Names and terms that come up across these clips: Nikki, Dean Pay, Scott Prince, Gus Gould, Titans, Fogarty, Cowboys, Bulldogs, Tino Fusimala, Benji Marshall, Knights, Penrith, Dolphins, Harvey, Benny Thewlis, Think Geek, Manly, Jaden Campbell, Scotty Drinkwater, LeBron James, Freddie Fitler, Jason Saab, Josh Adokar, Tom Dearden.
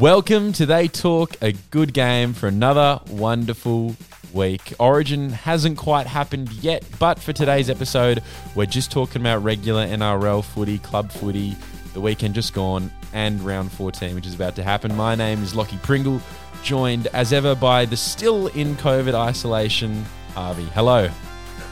Welcome to They Talk a Good Game for another wonderful week. Origin hasn't quite happened yet, but for today's episode, we're just talking about regular NRL footy, club footy, the weekend just gone, and round 14, which is about to happen. My name is Lockie Pringle, joined as ever by the still in COVID isolation, Harvey. Hello.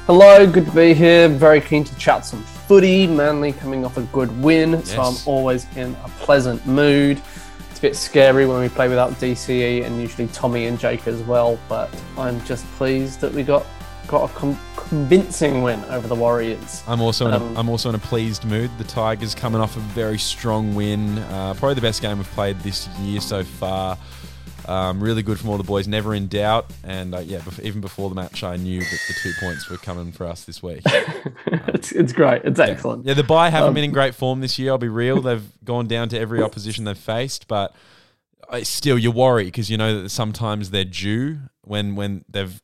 Hello, good to be here. Very keen to chat some footy. Manly coming off a good win, yes. So I'm always in a pleasant mood. A bit scary when we play without DCE and usually Tommy and Jake as well, but I'm just pleased that we got a convincing win over the Warriors. I'm also in a pleased mood. The Tigers coming off a very strong win, probably the best game we've played this year so far. Really good from all the boys, never in doubt. And even before the match, I knew that the 2 points were coming for us this week. It's great. It's excellent. Yeah, the Bye haven't been in great form this year, I'll be real. They've gone down to every opposition they've faced, but still you worry because you know that sometimes they're due when they've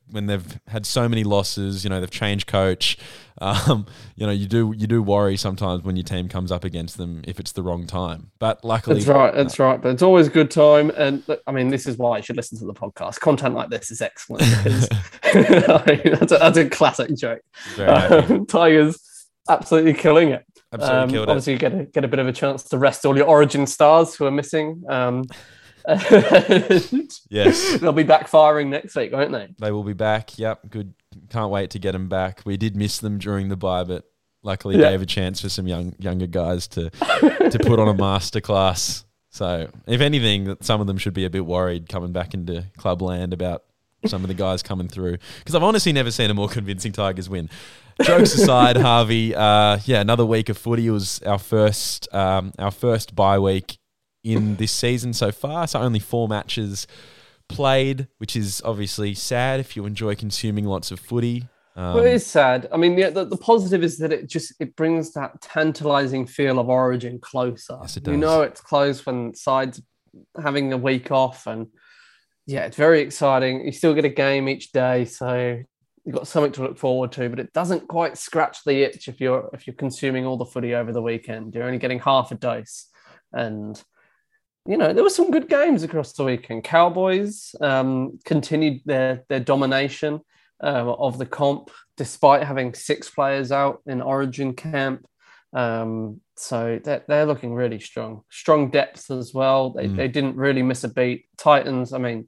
had so many losses, you know, they've changed coach. You know, you do worry sometimes when your team comes up against them if it's the wrong time. But luckily, that's right. But it's always a good time, and I mean, this is why you should listen to the podcast. Content like this is excellent. I mean, that's a classic joke. Tigers absolutely killing it. Obviously, you get a bit of a chance to rest all your Origin stars who are missing. Yes, they'll be back firing next week, won't they? They will be back. Yep, good. Can't wait to get them back. We did miss them during the bye, but luckily gave a chance for some younger guys to put on a masterclass. So, if anything, some of them should be a bit worried coming back into club land about some of the guys coming through, because I've honestly never seen a more convincing Tigers win. Jokes aside, Harvey. Another week of footy. It was our first bye week in this season so far, so only 4 matches played, which is obviously sad if you enjoy consuming lots of footy. It is sad. I mean, the positive is that it brings that tantalising feel of Origin closer. Yes, it does. You know it's close when sides having a week off, and yeah, it's very exciting. You still get a game each day, so you've got something to look forward to, but it doesn't quite scratch the itch if you're consuming all the footy over the weekend. You're only getting half a dose, and you know, there were some good games across the weekend. Cowboys continued their domination of the comp, despite having 6 players out in Origin camp. So they're looking really strong. Strong depth as well. They didn't really miss a beat. Titans, I mean,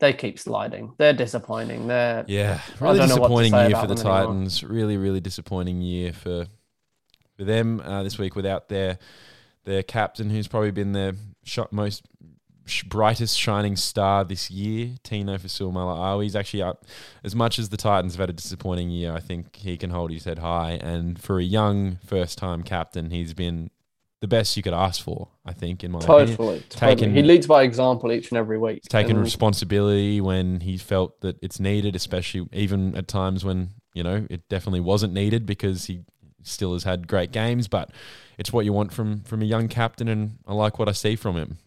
they keep sliding. They're disappointing. Really disappointing year for the Titans. Anymore. Really, really disappointing year for them this week without their captain, who's probably been their most brightest shining star this year, Tino Fusimala. He's actually up. As much as the Titans have had a disappointing year, I think he can hold his head high. And for a young first-time captain, he's been the best you could ask for, I think, in my opinion. Totally. He leads by example each and every week. Taking responsibility when he felt that it's needed, especially even at times when, you know, it definitely wasn't needed, because he still has had great games, but it's what you want from a young captain, and I like what I see from him.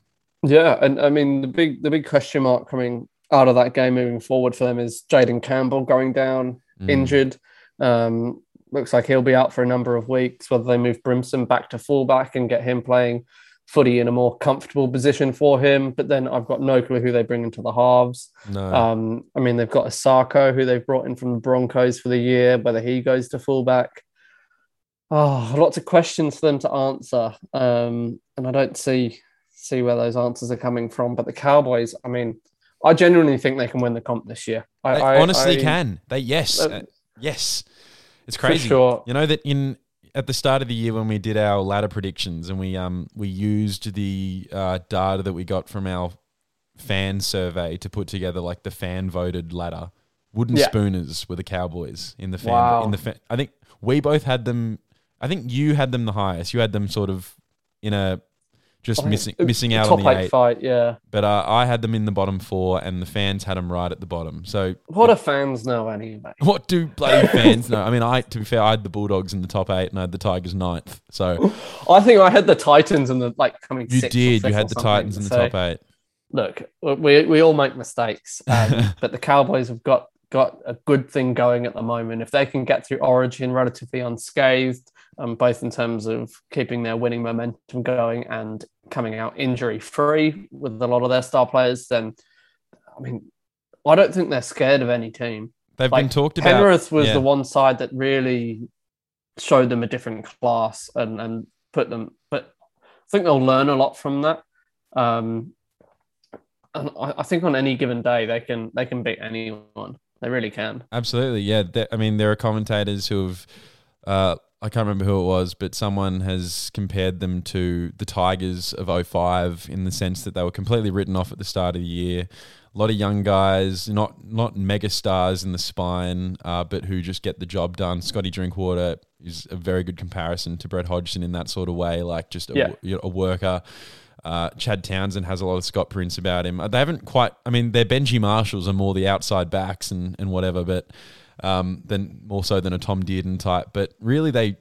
Yeah, and I mean, the big question mark coming out of that game moving forward for them is Jaden Campbell going down injured. Looks like he'll be out for a number of weeks, whether they move Brimson back to fullback and get him playing footy in a more comfortable position for him, but then I've got no clue who they bring into the halves. No. I mean, they've got Asako, who they've brought in from the Broncos for the year, whether he goes to fullback. Oh, lots of questions for them to answer, and I don't see where those answers are coming from. But the Cowboys, I mean, I genuinely think they can win the comp this year. They honestly can. Yes. It's crazy. For sure. You know that at the start of the year when we did our ladder predictions and we used the data that we got from our fan survey to put together like the fan voted ladder. Wooden spooners were the Cowboys in the fan. Wow. I think we both had them. I think you had them the highest. You had them sort of in a just missing out on the eight fight, yeah. But I had them in the bottom four, and the fans had them right at the bottom. So what do fans know anyway? What do bloody fans know? I mean, to be fair, I had the Bulldogs in the top eight, and I had the Tigers ninth. So I think I had the Titans in the coming. You did. You had the Titans in the top eight. Look, we all make mistakes, but the Cowboys have got a good thing going at the moment. If they can get through Origin relatively unscathed, both in terms of keeping their winning momentum going and coming out injury-free with a lot of their star players, then, I mean, I don't think they're scared of any team. They've been talked about. Penrith was the one side that really showed them a different class and put them... But I think they'll learn a lot from that. And I think on any given day, they can beat anyone. They really can. Absolutely, yeah. I mean, there are commentators who have... I can't remember who it was, but someone has compared them to the Tigers of 05 in the sense that they were completely written off at the start of the year. A lot of young guys, not mega stars in the spine, but who just get the job done. Scotty Drinkwater is a very good comparison to Brett Hodgson in that sort of way, like just a worker. Chad Townsend has a lot of Scott Prince about him. They haven't quite... I mean, their Benji Marshalls are more the outside backs and whatever, but... Than more so than a Tom Dearden type, but really they've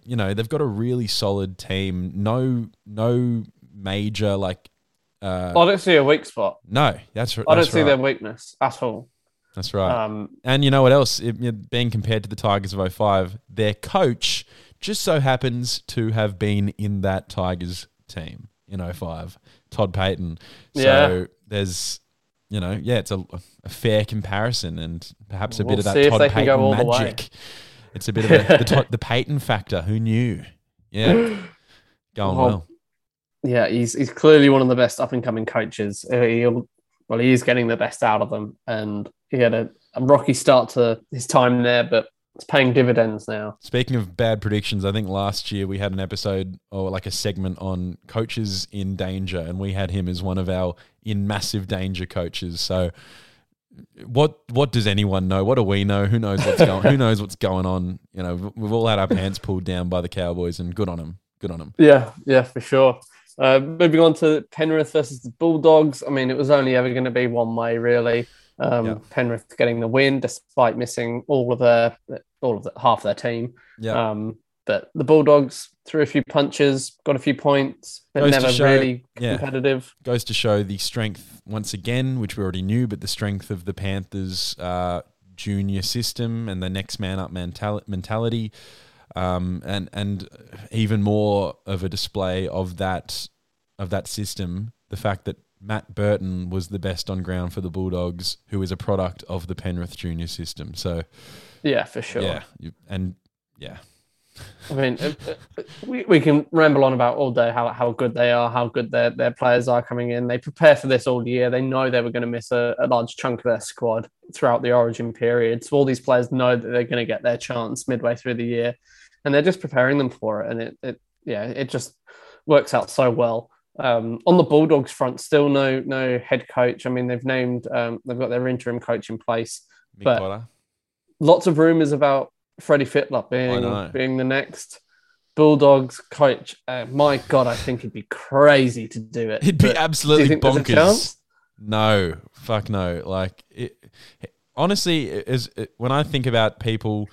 got a really solid team. No major I don't see a weak spot. No, that's right. I don't see their weakness at all. That's right. And you know what else? Being compared to the Tigers of 05, their coach just so happens to have been in that Tigers team in 05, Todd Payton. So there's. It's a fair comparison, and perhaps a bit of that Todd Payton magic. It's a bit of the Payton factor. Who knew? Yeah, going well. Yeah, he's clearly one of the best up and coming coaches. He is getting the best out of them, and he had a rocky start to his time there, but it's paying dividends now. Speaking of bad predictions, I think last year we had an episode or a segment on coaches in danger, and we had him as one of our in massive danger coaches. So what does anyone know? What do we know? Who knows what's going on? Who knows what's going on? We've all had our pants pulled down by the Cowboys, and good on them. Good on them. Yeah, for sure. Moving on to Penrith versus the Bulldogs. I mean, it was only ever going to be one way, really. Penrith getting the win despite missing half their team. Yeah. But the Bulldogs threw a few punches, got a few points, but never really competitive. Goes to show the strength once again, which we already knew, but the strength of the Panthers' junior system and the next man up mentality, and even more of a display of that system. The fact that Matt Burton was the best on ground for the Bulldogs, who is a product of the Penrith junior system. So, yeah, for sure. Yeah, I mean, we can ramble on about all day how good they are, how good their players are coming in. They prepare for this all year. They know they were going to miss a large chunk of their squad throughout the Origin period. So all these players know that they're going to get their chance midway through the year, and they're just preparing them for it. And it just works out so well. On the Bulldogs front, still no head coach. I mean, they've named, they've got their interim coach in place, but lots of rumours about Freddie Fitler being the next Bulldogs coach. My God, I think it'd be crazy to do it. It'd be absolutely bonkers. No, fuck no. Honestly, when I think about people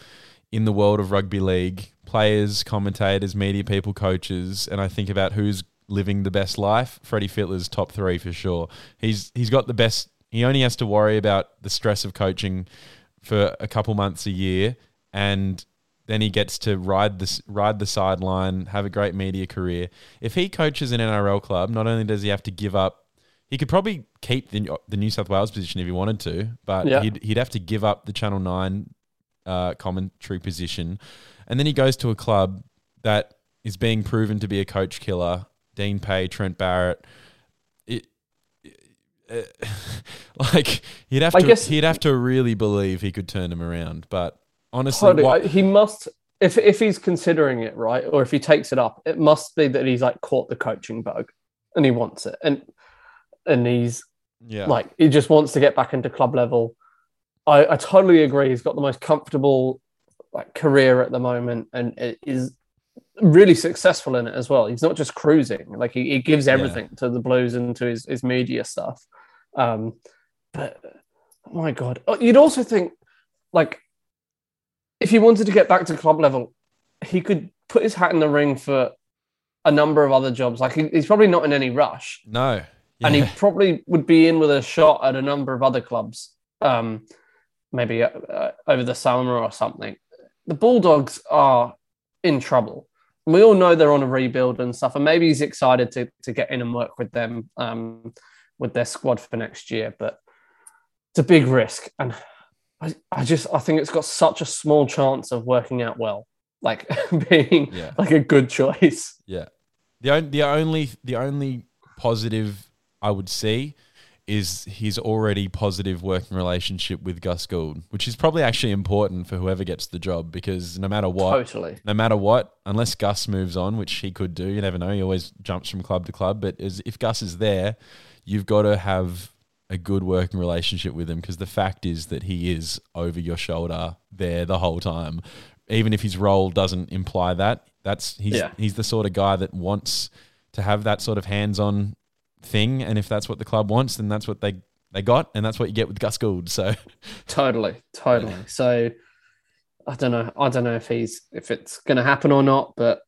in the world of rugby league, players, commentators, media people, coaches, and I think about who's living the best life, Freddie Fitler's top three for sure. He's got the best. He only has to worry about the stress of coaching for a couple months a year, and then he gets to ride the sideline, have a great media career. If he coaches an NRL club, not only does he have to give up, he could probably keep the New South Wales position if he wanted to, but he'd have to give up the Channel 9 commentary position, and then he goes to a club that is being proven to be a coach killer. Dean Pay, Trent Barrett, he'd have to really believe he could turn him around. But honestly, he must, if he's considering it, right, or if he takes it up, it must be that he's caught the coaching bug, and he wants it, and he's he just wants to get back into club level. I totally agree. He's got the most comfortable career at the moment, and it is really successful in it as well. He's not just cruising. Like he gives everything to the Blues and to his media stuff. But oh my God, you'd also think like if he wanted to get back to club level, he could put his hat in the ring for a number of other jobs. Like he's probably not in any rush. No. Yeah. And he probably would be in with a shot at a number of other clubs, maybe over the summer or something. The Bulldogs are in trouble. We all know they're on a rebuild and stuff, and maybe he's excited to get in and work with them, with their squad for next year. But it's a big risk, and I think it's got such a small chance of working out well, like being like a good choice. Yeah, the only positive I would see is his already positive working relationship with Gus Gould, which is probably actually important for whoever gets the job, because no matter what, unless Gus moves on, which he could do, you never know. He always jumps from club to club, but if Gus is there, you've got to have a good working relationship with him, because the fact is that he is over your shoulder there the whole time, even if his role doesn't imply that. He's the sort of guy that wants to have that sort of hands-on thing, and if that's what the club wants, then that's what they got, and that's what you get with Gus Gould. So totally. Yeah. So I don't know if it's going to happen or not, but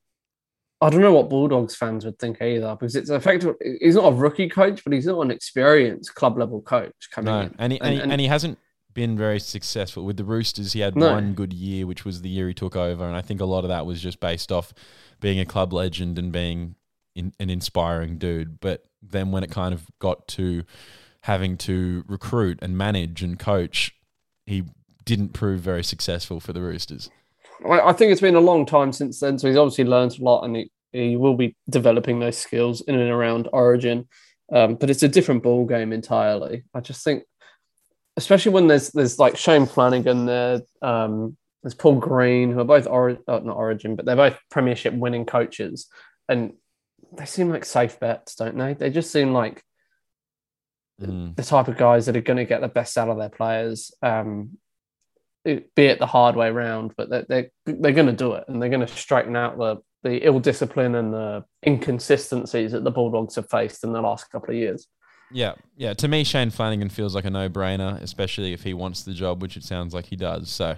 I don't know what Bulldogs fans would think either, because it's effective. He's not a rookie coach, but he's not an experienced club level coach coming in. And he hasn't been very successful with the Roosters. He had one good year, which was the year he took over, and I think a lot of that was just based off being a club legend and being an inspiring dude. But then when it kind of got to having to recruit and manage and coach, he didn't prove very successful for the Roosters. I think it's been a long time since then, so he's obviously learned a lot, and he will be developing those skills in and around Origin. But it's a different ball game entirely. I just think, especially when there's like Shane Flanagan there, there's Paul Green, who are both not Origin, but they're both premiership winning coaches, and they seem like safe bets, don't they? They just seem like the type of guys that are going to get the best out of their players, be it the hard way round, but they're going to do it, and they're going to straighten out the ill discipline and the inconsistencies that the Bulldogs have faced in the last couple of years. Yeah, yeah. To me, Shane Flanagan feels like a no-brainer, especially if he wants the job, which it sounds like he does. So,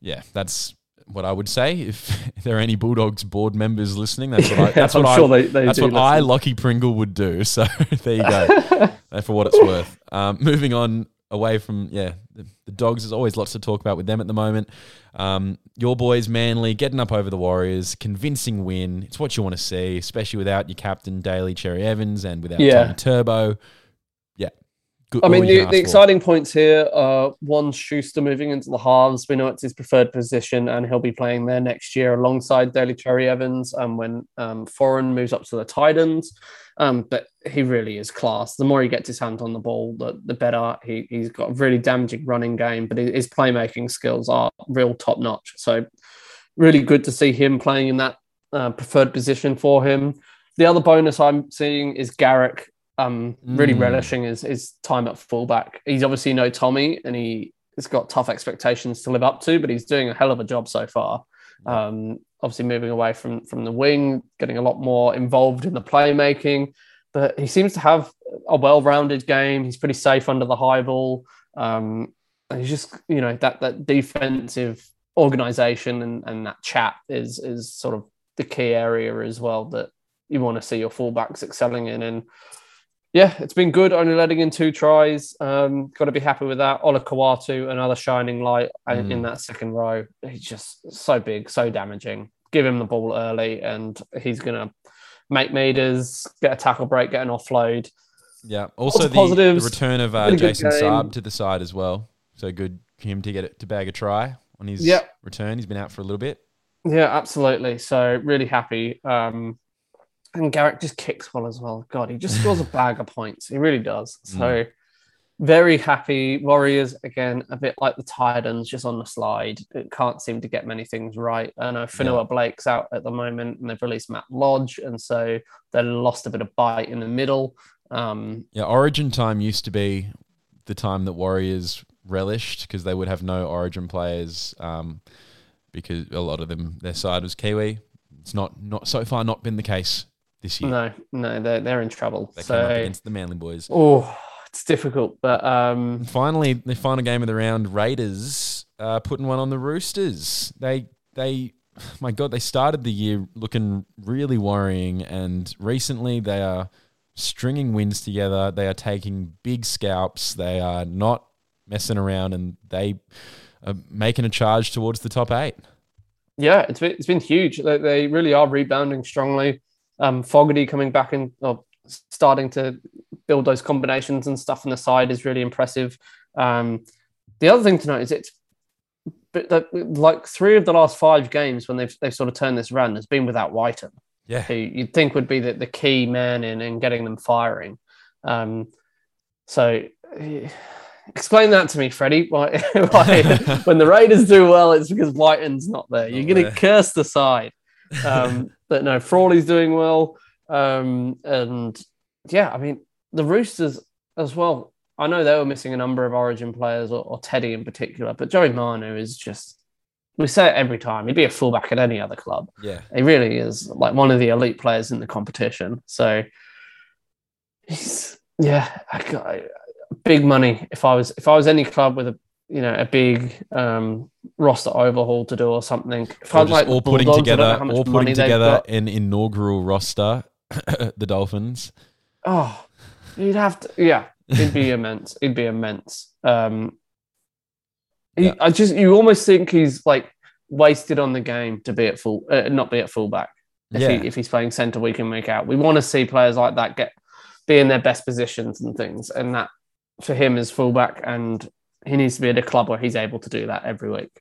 yeah, that's what I would say. If there are any Bulldogs board members listening, that's what I, Lockie Pringle, would do. So there you go, for what it's worth. Moving on away from the Dogs, there's always lots to talk about with them at the moment. Your boys, Manly, getting up over the Warriors, convincing win. It's what you want to see, especially without your captain, Daly Cherry-Evans, and without Tommy Turbo. I mean, the exciting points here are, one, Schuster moving into the halves. We know it's his preferred position, and he'll be playing there next year alongside Daly Cherry-Evans when Foreign moves up to the Titans. But he really is class. The more he gets his hand on the ball, the better. He's got a really damaging running game, but his playmaking skills are real top-notch. So really good to see him playing in that preferred position for him. The other bonus I'm seeing is Garrick, really relishing his time at fullback. He's obviously no Tommy, and he's got tough expectations to live up to, but he's doing a hell of a job so far. Obviously moving away from the wing, getting a lot more involved in the playmaking, but he seems to have a well-rounded game. He's pretty safe under the high ball. And he's just, that defensive organisation and that chat is sort of the key area as well that you want to see your fullbacks excelling in. And yeah, it's been good, only letting in 2 tries. Got to be happy with that. Ola Kawatu, another shining light in that second row. He's just so big, so damaging. Give him the ball early, and he's going to make meters, get a tackle break, get an offload. Yeah, also the return of Jason Saab to the side as well. So good for him to get it to bag a try on his return. He's been out for a little bit. Yeah, absolutely. So really happy. And Garrick just kicks well as well. God, he just scores a bag of points. He really does. So very happy. Warriors, again, a bit like the Titans, just on the slide. It can't seem to get many things right. I know Fanua Blake's out at the moment, and they've released Matt Lodge, and so they lost a bit of bite in the middle. Origin time used to be the time that Warriors relished, because they would have no Origin players because a lot of them, their side was Kiwi. It's not so far not been the case this year. No, they're in trouble. They came up against the Manly boys. Oh, it's difficult, but finally, the final game of the round, Raiders putting one on the Roosters. They, my God, they started the year looking really worrying, and recently they are stringing wins together. They are taking big scalps. They are not messing around, and they are making a charge towards the top eight. Yeah, it's been huge. They really are rebounding strongly. Fogarty coming back and starting to build those combinations and stuff on the side is really impressive. The other thing to note is like 3 of the last 5 games when they've sort of turned this around has been without Whiten, who you'd think would be the key man in getting them firing. So explain that to me, Freddie. Why when the Raiders do well, it's because Whiten's not there. You're going to curse the side. But no, Frawley's doing well. And yeah, I mean, the Roosters as well. I know they were missing a number of origin players or Teddy in particular, but Joey Manu is just, we say it every time, he'd be a fullback at any other club. Yeah. He really is like one of the elite players in the competition. So he's, big money. If I was any club with a big roster overhaul to do or something. Putting together an inaugural roster, the Dolphins. Oh, you'd have to. Yeah, it'd be immense. It'd be immense. You almost think he's like wasted on the game to be at fullback. If he's playing centre week in week out, we want to see players like that be in their best positions and things, and that for him is fullback and. He needs to be at a club where he's able to do that every week.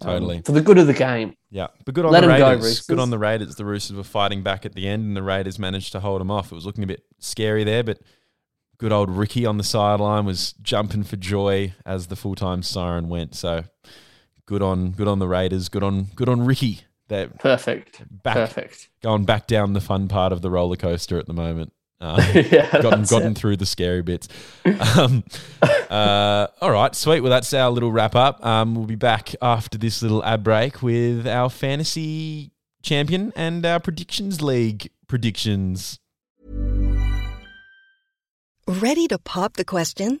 Totally. For the good of the game. Yeah. But good on the Raiders. Good on the Raiders. The Roosters were fighting back at the end and the Raiders managed to hold them off. It was looking a bit scary there, but good old Ricky on the sideline was jumping for joy as the full-time siren went. So good on the Raiders. Good on Ricky. They're Perfect. Going back down the fun part of the roller coaster at the moment. Gotten through the scary bits. All right, sweet. Well, that's our little wrap up. We'll be back after this little ad break with our fantasy champion and our predictions league predictions. Ready to pop the question?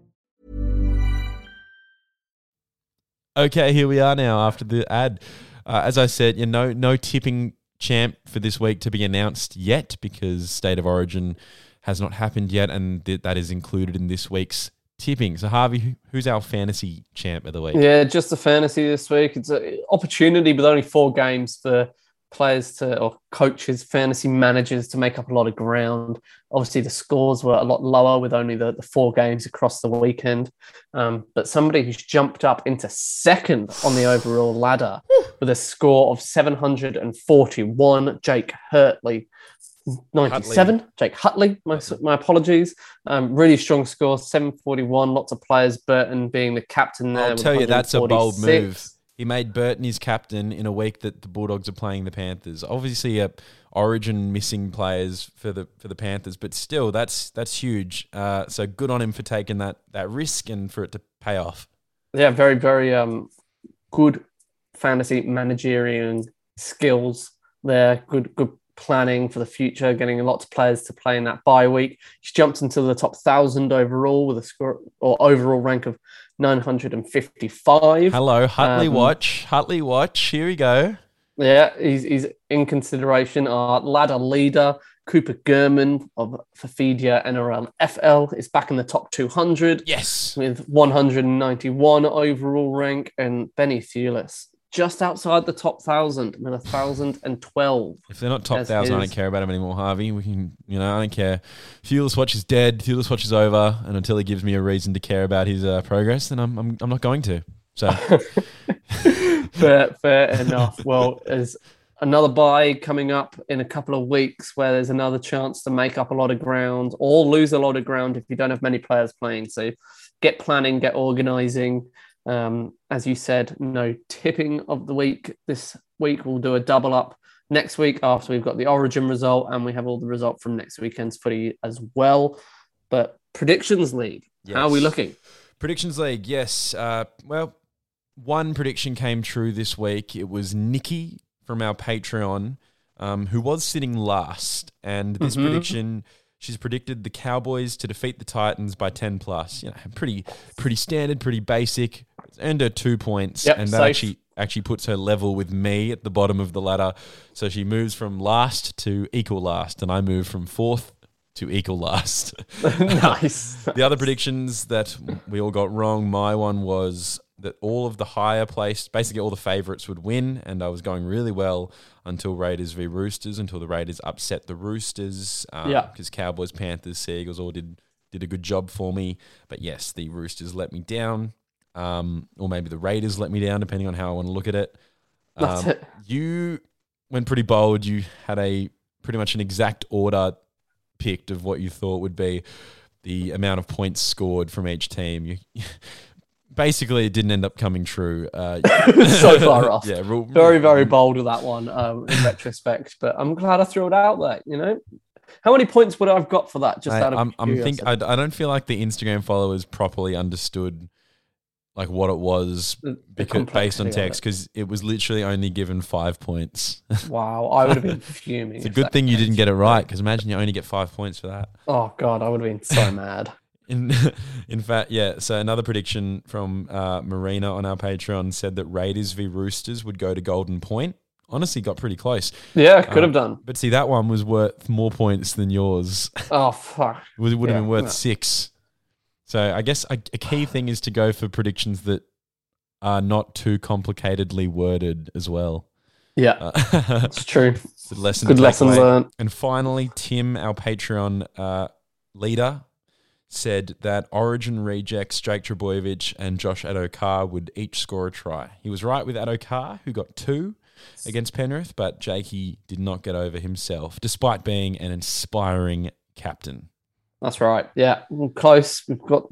Okay, here we are now after the ad. As I said, no tipping champ for this week to be announced yet because State of Origin has not happened yet, and that is included in this week's tipping. So, Harvey, who's our fantasy champ of the week? Yeah, just the fantasy this week. It's an opportunity with only 4 games for players or coaches, fantasy managers to make up a lot of ground. Obviously, the scores were a lot lower with only the 4 games across the weekend. But somebody who's jumped up into second on the overall ladder with a score of 741, Jake Hutley, 97. Hutley. Jake Hutley, my apologies. Really strong score, 741. Lots of players, Burton being the captain there. I'll tell you, that's a bold move. He made Burton his captain in a week that the Bulldogs are playing the Panthers. Obviously, Origin missing players for the Panthers, but still, that's huge. So good on him for taking that risk and for it to pay off. Yeah, very, very good fantasy managerial skills there. Good planning for the future, getting lots of players to play in that bye week. He's jumped into the top 1,000 overall with a score or overall rank of 955. Hello, Hutley Watch. Here we go. Yeah, he's in consideration. Our ladder leader, Cooper Gurman of Fafedia NRL FL, is back in the top 200. Yes. With 191 overall rank. And Benny Thewlis just outside the top 1,000 with 1,012. If they're not top 1,000, I don't care about him anymore, Harvey. We can, I don't care. Thewlis Watch is dead. Thewlis Watch is over. And until he gives me a reason to care about his progress, then I'm not going to. So fair enough. Well, there's another bye coming up in a couple of weeks where there's another chance to make up a lot of ground or lose a lot of ground if you don't have many players playing. So get planning, get organising. As you said, no tipping of the week. This week we'll do a double up next week after we've got the Origin result and we have all the result from next weekend's footy as well. But Predictions League, yes. How are we looking? Predictions League, yes. One prediction came true this week. It was Nikki from our Patreon, who was sitting last. And this prediction, she's predicted the Cowboys to defeat the Titans by 10+. Pretty standard, pretty basic. It's earned her 2 points. Yep, and that actually puts her level with me at the bottom of the ladder. So she moves from last to equal last. And I move from fourth to equal last. Nice. The other predictions that we all got wrong, my one was that all of the higher placed, basically all the favourites would win, and I was going really well until Raiders v Roosters, until the Raiders upset the Roosters, because Cowboys, Panthers, Seagulls all did a good job for me. But yes, the Roosters let me down, or maybe the Raiders let me down, depending on how I want to look at it. That's it. You went pretty bold. You had a pretty much an exact order picked of what you thought would be the amount of points scored from each team. Basically, it didn't end up coming true. So far off. Yeah, very, very bold with that one in retrospect. But I'm glad I threw it out there. How many points would I have got for that? Just out of curiosity. I don't feel like the Instagram followers properly understood what it was based on text, because it was literally only given 5 points. Wow, I would have been fuming. It's a good thing you didn't get it right, because imagine you only get 5 points for that. Oh, God, I would have been so mad. In fact, yeah. So another prediction from Marina on our Patreon said that Raiders v Roosters would go to Golden Point. Honestly, got pretty close. Yeah, could have done. But see, that one was worth more points than yours. Oh, fuck. It would have been worth 6. So I guess a key thing is to go for predictions that are not too complicatedly worded as well. Yeah, it's true. It's a lesson. Good lesson learned. And finally, Tim, our Patreon leader, said that Origin rejects Jake Trbojevic and Josh Adokar would each score a try. He was right with Adokar, who got 2 against Penrith, but Jakey did not get over himself, despite being an inspiring captain. That's right. Yeah, we're close. We've got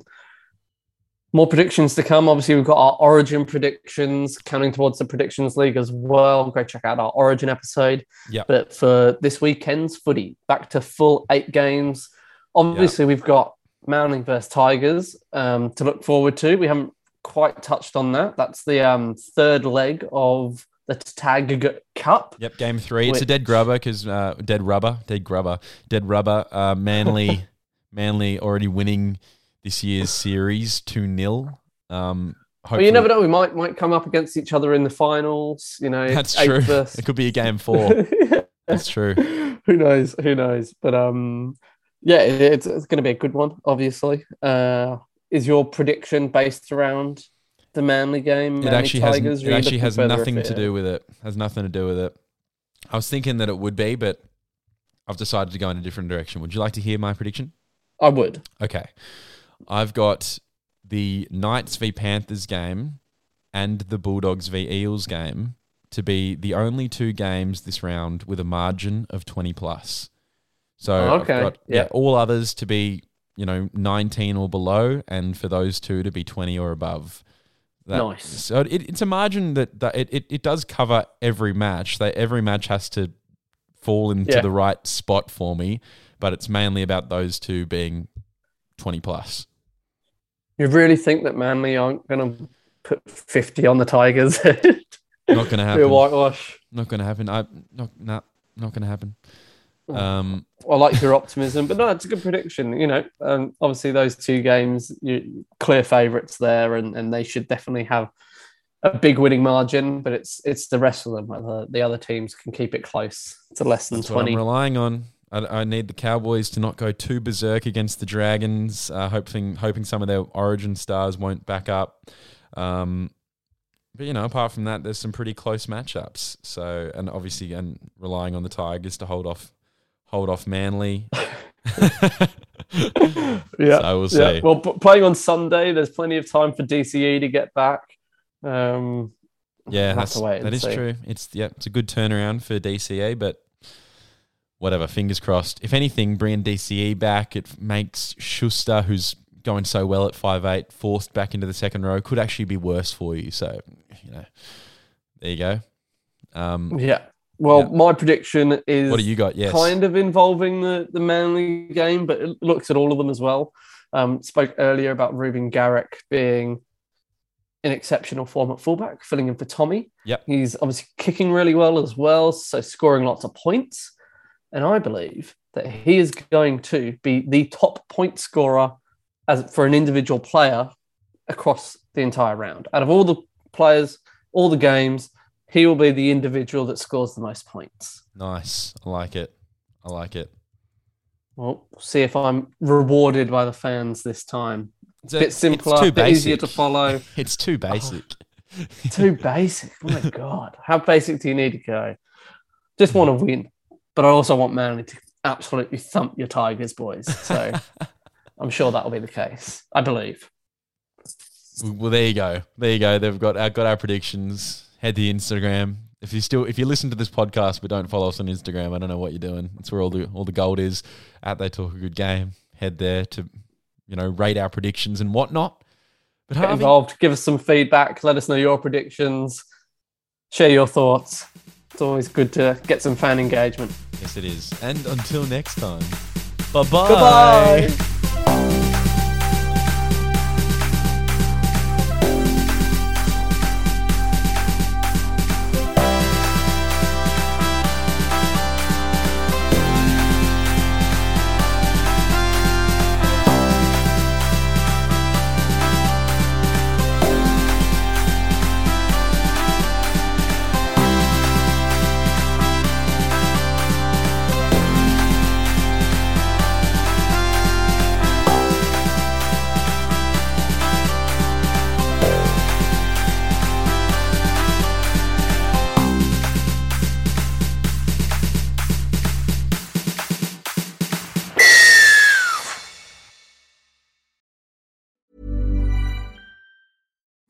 more predictions to come. Obviously, we've got our Origin predictions counting towards the Predictions League as well. Go check out our Origin episode. Yep. But for this weekend's footy, back to full 8 games. Obviously, we've got Manly versus Tigers to look forward to. We haven't quite touched on that. That's the third leg of the Tag Cup. Yep, game 3. It's a dead grubber because dead rubber. Manly already winning this year's series 2-0. Well, you never know. We might come up against each other in the finals. That's true. It could be a game 4. Yeah. That's true. Who knows? But yeah, it's going to be a good one, obviously. Is your prediction based around the Manly game? Has nothing to do with it. I was thinking that it would be, but I've decided to go in a different direction. Would you like to hear my prediction? I would. Okay. I've got the Knights v Panthers game and the Bulldogs v Eels game to be the only 2 games this round with a margin of 20+. So I've got all others to be, 19 or below, and for those 2 to be 20 or above. Nice. So it's a margin that it does cover every match. Every match has to fall into the right spot for me, but it's mainly about those 2 being 20+. You really think that Manly aren't going to put 50 on the Tigers? Not going to happen. Be a whitewash. Not going to happen. Not going to happen. I like your optimism, but no, it's a good prediction. Obviously those 2 games, clear favourites there, and they should definitely have a big winning margin, but it's the rest of them, whether the other teams can keep it close to less than 20. That's what I'm relying on. I need the Cowboys to not go too berserk against the Dragons, hoping some of their origin stars won't back up. But, you know, apart from that, there's some pretty close matchups. So, and obviously, and relying on the Tigers to hold off Manly. Yeah, so we'll see. Yeah. Well, playing on Sunday, there's plenty of time for DCE to get back. Yeah, that is true. It's a good turnaround for DCE, but whatever, fingers crossed. If anything, bringing DCE back, it makes Schuster, who's going so well at 5'8", forced back into the second row, could actually be worse for you. So, you know, there you go. Yeah. Well, my prediction is what do you got? Yes. Kind of involving the Manly game, but it looks at all of them as well. Spoke earlier about Ruben Garrick being in exceptional form at fullback, filling in for Tommy. Yep. He's obviously kicking really well as well, so scoring lots of points. And I believe that he is going to be the top point scorer for an individual player across the entire round. Out of all the players, all the games, he will be the individual that scores the most points. Nice. I like it. Well, see if I'm rewarded by the fans this time. It's a bit simpler, it's too basic. Easier to follow. It's too basic. Oh, too basic. Oh, my God. How basic do you need to go? Just want to win, but I also want Manly to absolutely thump your Tigers, boys. So I'm sure that will be the case, I believe. Well, there you go. They've got our predictions. Head to Instagram. If you listen to this podcast but don't follow us on Instagram, I don't know what you're doing. That's where all the gold is. At They Talk a Good Game. Head there to, you know, rate our predictions and whatnot. But get involved. Give us some feedback. Let us know your predictions. Share your thoughts. It's always good to get some fan engagement. Yes, it is. And until next time, bye-bye. Goodbye.